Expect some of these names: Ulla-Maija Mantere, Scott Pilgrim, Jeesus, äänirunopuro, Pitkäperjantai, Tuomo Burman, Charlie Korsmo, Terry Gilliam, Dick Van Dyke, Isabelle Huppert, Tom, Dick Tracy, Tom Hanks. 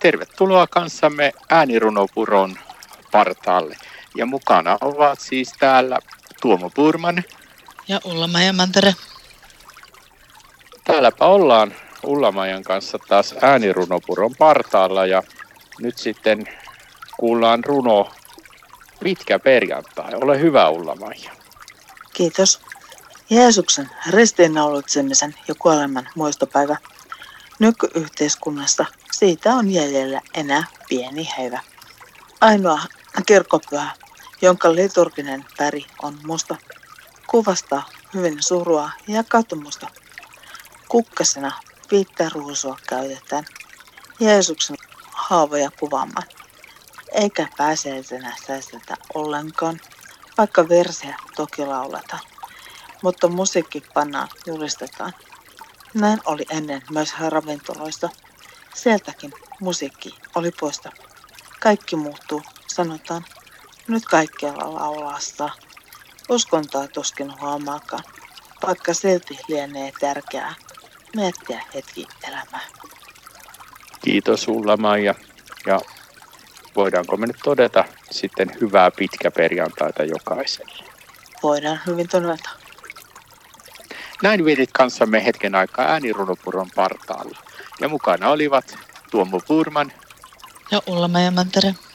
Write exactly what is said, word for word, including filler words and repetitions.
Tervetuloa kanssamme äänirunopuron partaalle. Ja mukana ovat siis täällä Tuomo Burman. Ja Ulla-Maija Mantere. Täälläpä ollaan Ulla-Maijan kanssa taas äänirunopuron partaalla ja nyt sitten kuullaan runo Pitkäperjantai. Ole hyvä, Ulla-Maija. Kiitos. Jeesuksen ristiinnaulitsemisen ja kuoleman muistopäivä. Nykyyhteiskunnassa siitä on jäljellä enää pieni häivä. Ainoa kirkkopyhä, jonka liturginen väri on musta, kuvastaa hyvin surua ja katumusta. Kukkasena viittä ruusua käytetään Jeesuksen haavoja kuvaamaan, eikä pääsiäisenä säästetä ollenkaan, vaikka versiä toki lauletaan, mutta musiikki pannaan julistetaan. Näin oli ennen myös ravintoloista. Sieltäkin musiikki oli poista. Kaikki muuttuu, sanotaan. Nyt kaikkialla laulaa saa. Uskontoa tuskin huomaakaan, vaikka silti lienee tärkeää miettiä hetki elämää. Kiitos Ulla-Maija. Ja voidaanko me nyt todeta sitten hyvää pitkäperjantaita jokaiselle? Voidaan hyvin todeta. Näin vietit kanssamme hetken aikaa äänirunopuron partaalla. Ja mukana olivat Tuomo Burman ja Ulla-Maija Mantere.